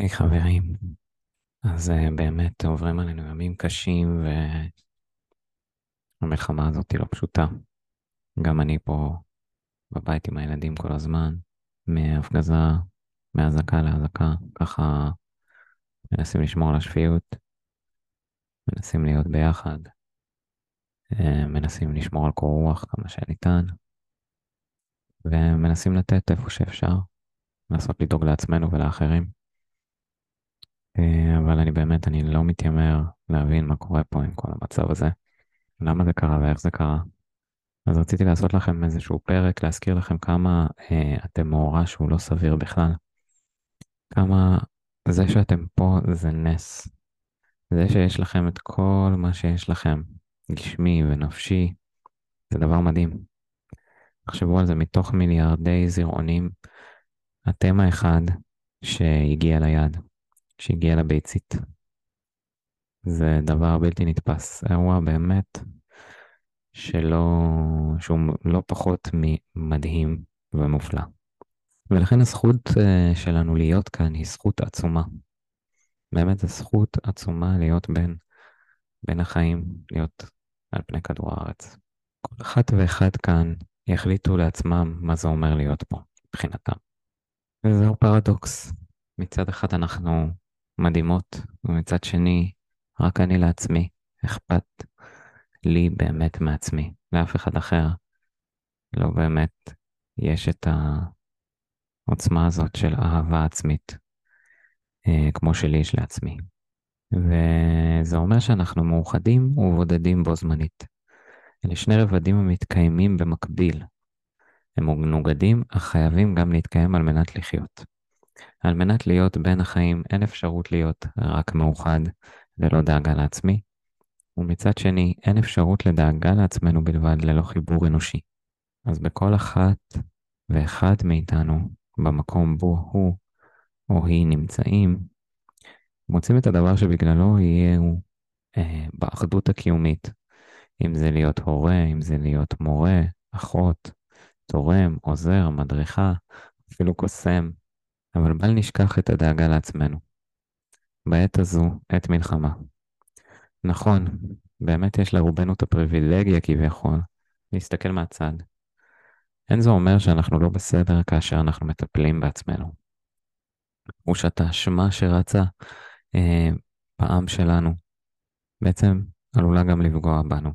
היי חברים, אז באמת עוברים עלינו ימים קשים והמלחמה הזאת היא לא פשוטה. גם אני פה בבית עם הילדים כל הזמן, מהפגזה, מהזקה להזקה, ככה מנסים לשמור על השפיות, מנסים להיות ביחד, מנסים לשמור על קור רוח כמה שניתן, ומנסים לתת איפה שאפשר, לנסות לדאוג לעצמנו ולאחרים. אבל אני לא מתיימר להבין מה קורה פה עם כל המצב הזה, למה זה קרה ואיך זה קרה. אז רציתי לעשות לכם איזשהו פרק, להזכיר לכם כמה אתם מאורע שהוא לא סביר בכלל. כמה זה שאתם פה זה נס. זה שיש לכם את כל מה שיש לכם, גשמי ונפשי, זה דבר מדהים. תחשבו על זה, מתוך מיליארדי זירעונים, אתם האחד שהגיע ליד. שהגיע לביצית. זה דבר בלתי נתפס. אירוע באמת שהוא לא פחות ממדהים ומופלא. ולכן הזכות שלנו להיות כאן היא זכות עצומה. באמת זו זכות עצומה להיות בין החיים, להיות על פני כדור הארץ. כל אחת ואחד כאן יחליטו לעצמם מה זה אומר להיות פה, מבחינתם. וזהו פרדוקס. מצד אחד אנחנו מדהימות, ומצד שני, רק אני לעצמי, אכפת לי באמת מעצמי. לאף אחד אחר לא באמת יש את העוצמה הזאת של אהבה עצמית, כמו שלי יש לעצמי. וזה אומר שאנחנו מאוחדים ובודדים בו זמנית. אלה שני רבדים המתקיימים במקביל. הם מנוגדים, אך חייבים גם להתקיים על מנת לחיות. על מנת להיות בין החיים אין אפשרות להיות רק מאוחד ללא דאגה לעצמי, ומצד שני אין אפשרות לדאגה לעצמנו בלבד ללא חיבור אנושי. אז בכל אחת ואחד מאיתנו, במקום בו הוא או היא נמצאים, מוצאים את הדבר שבגללו יהיה הוא באחדות הקיומית, אם זה להיות הורה, אם זה להיות מורה, אחות, תורם, עוזר, מדריכה, אפילו קוסם, אבל בל נשכח את הדאגה לעצמנו. בעת הזו, עת מלחמה. נכון, באמת יש לרובנו את הפריבילגיה כביכול, להסתכל מהצד. אין זה אומר שאנחנו לא בסדר כאשר אנחנו מטפלים בעצמנו. ושאת האשמה שרצה פעם שלנו, בעצם עלולה גם לפגוע בנו.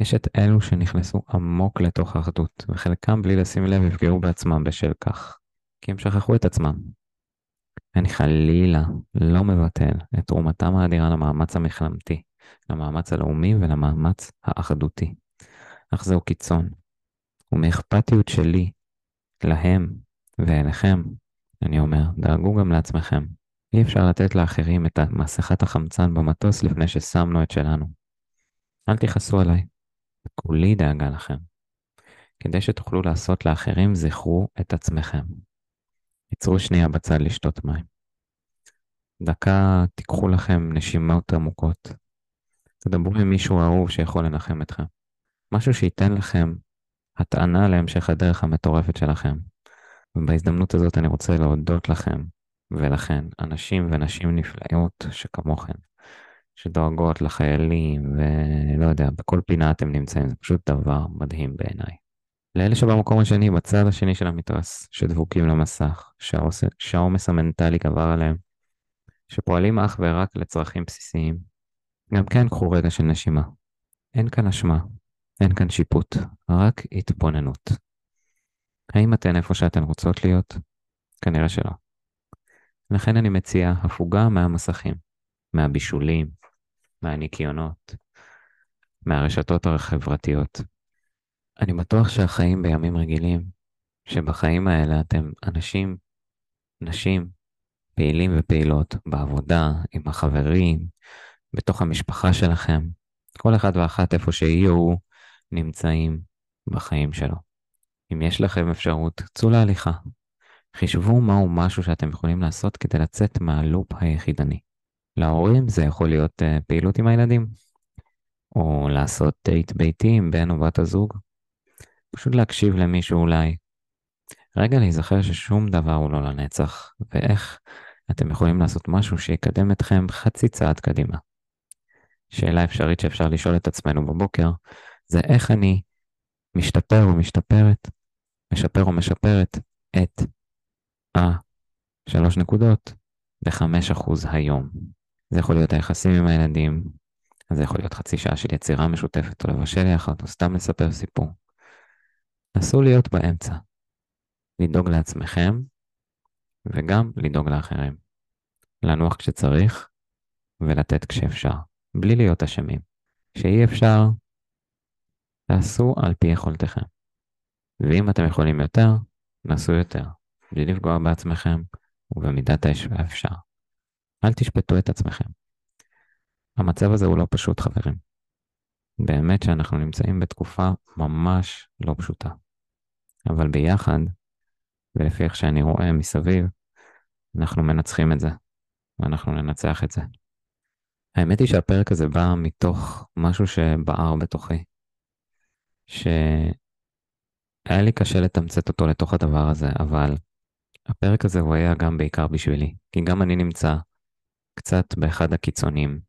יש את אלו שנכנסו עמוק לתוך האחדות, וחלקם בלי לשים לב יפגעו בעצמם בשל כך. כי הם שכחו את עצמם. אני חלילה לא מבטל את תרומתם האדירה למאמץ המחלמתי, למאמץ הלאומי ולמאמץ האחדותי. אך זהו קיצון. ומאכפתיות שלי, להם ואליכם, אני אומר, דאגו גם לעצמכם. אי אפשר לתת לאחרים את מסכת החמצן במטוס לפני ששמנו את שלנו. אל תכעסו עליי. כולי דאגה לכם. כדי שתוכלו לעשות לאחרים, זכרו את עצמכם. יצרו שנייה בצד לשתות מים. דקה תיקחו לכם נשימות עמוקות. תדברו עם מישהו אהוב שיכול לנחם אתכם. משהו שייתן לכם הטענה להמשך הדרך המטורפת שלכם. ובהזדמנות הזאת אני רוצה להודות לכם ולכן אנשים ונשים נפלאות שכמוכן, שדואגות לחיילים ולא יודע, בכל פינה אתם נמצאים. זה פשוט דבר מדהים בעיניי. לאלה שבמקום השני, בצד השני של המתרס, שדבוקים למסך, שהעומס המנטלי גבר עליהם, שפועלים אך ורק לצרכים בסיסיים, גם כן קחו רגע של נשימה. אין כאן אשמה, אין כאן שיפוט, רק התבוננות. האם אתן איפה שאתן רוצות להיות? כנראה שלא. לכן אני מציע הפוגה מהמסכים, מהבישולים, מהניקיונות, מהרשתות החברתיות. אני בטוח שהחיים בימים רגילים, שבחיים האלה אתם אנשים, נשים, פעילים ופעילות, בעבודה, עם החברים, בתוך המשפחה שלכם, כל אחד ואחת איפה שיהיו נמצאים בחיים שלו. אם יש לכם אפשרות, צאו להליכה. חישבו מהו משהו שאתם יכולים לעשות כדי לצאת מהלופ היחידני. להורים זה יכול להיות פעילות עם הילדים, או לעשות דייט ביתי עם בן או בת הזוג, פשוט להקשיב למישהו אולי. רגע להיזכר ששום דבר הוא לא לנצח, ואיך אתם יכולים לעשות משהו שיקדם אתכם חצי צעד קדימה. שאלה אפשרית שאפשר לשאול את עצמנו בבוקר, זה איך אני משתפר ומשתפרת, משפר ומשפרת את ה-3 נקודות ב5% היום. זה יכול להיות היחסים עם הילדים, זה יכול להיות חצי שעה של יצירה משותפת או לבשל יחד, או סתם לספר סיפור. נסו להיות באמצע, לדאוג לעצמכם וגם לדאוג לאחרים. לנוח כשצריך ולתת כשאפשר, בלי להיות אשמים. שאי אפשר, תעשו על פי יכולתכם. ואם אתם יכולים יותר, נסו יותר, בלי לפגוע בעצמכם ובמידת האפשר. אל תשפטו את עצמכם. המצב הזה הוא לא פשוט, חברים. באמת שאנחנו נמצאים בתקופה ממש לא פשוטה. אבל ביחד, ולפי איך שאני רואה מסביב, אנחנו מנצחים את זה, ואנחנו ננצח את זה. האמת היא שהפרק הזה בא מתוך משהו שבער בתוכי, שהיה לי קשה לתמצת אותו לתוך הדבר הזה, אבל הפרק הזה הוא היה גם בעיקר בשבילי, כי גם אני נמצא קצת באחד הקיצונים,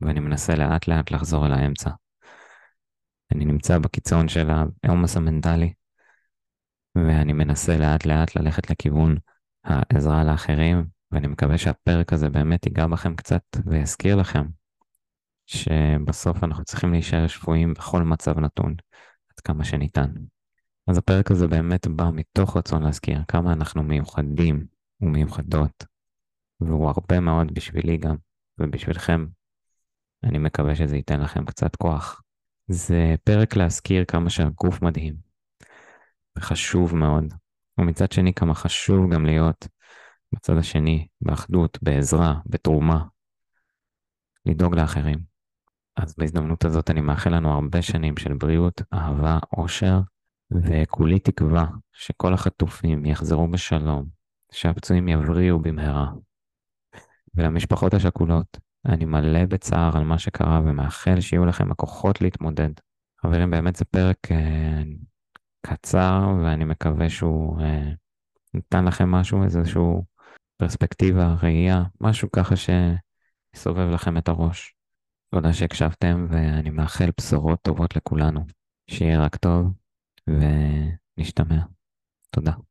ואני מנסה לאט לאט לחזור אל האמצע. אני נמצא בקיצון של העומס המנטלי, ואני מנסה לאט לאט ללכת לכיוון העזרה לאחרים, ואני מקווה שהפרק הזה באמת ייגע בכם קצת ויזכיר לכם שבסוף אנחנו צריכים להישאר שפויים בכל מצב נתון, עד כמה שניתן. אז הפרק הזה באמת בא מתוך רצון להזכיר כמה אנחנו מיוחדים ומיוחדות, והוא הרבה מאוד בשבילי גם ובשבילכם. אני מקווה שזה ייתן לכם קצת כוח. זה פרק להזכיר כמה שהגוף מדהים וחשוב מאוד, ומצד שני כמה חשוב גם להיות בצד השני, באחדות, בעזרה, בתרומה, לדאוג לאחרים. אז בהזדמנות הזאת אני מאחל לנו הרבה שנים של בריאות, אהבה, עושר, וכולי תקווה שכל החטופים יחזרו בשלום, שהפצועים יבריאו במהרה. ולמשפחות השכולות, אני מלא בצער על מה שקרה ומאחל שיהיו לכם הכוחות להתמודד. חברים, באמת זה פרק קצר, ואני מקווה שהוא נתן לכם משהו, איזשהו פרספקטיבה, ראייה, משהו ככה שיסובב לכם את הראש. תודה שהקשבתם, ואני מאחל בשורות טובות לכולנו. שיהיה רק טוב, ונשתמע. תודה.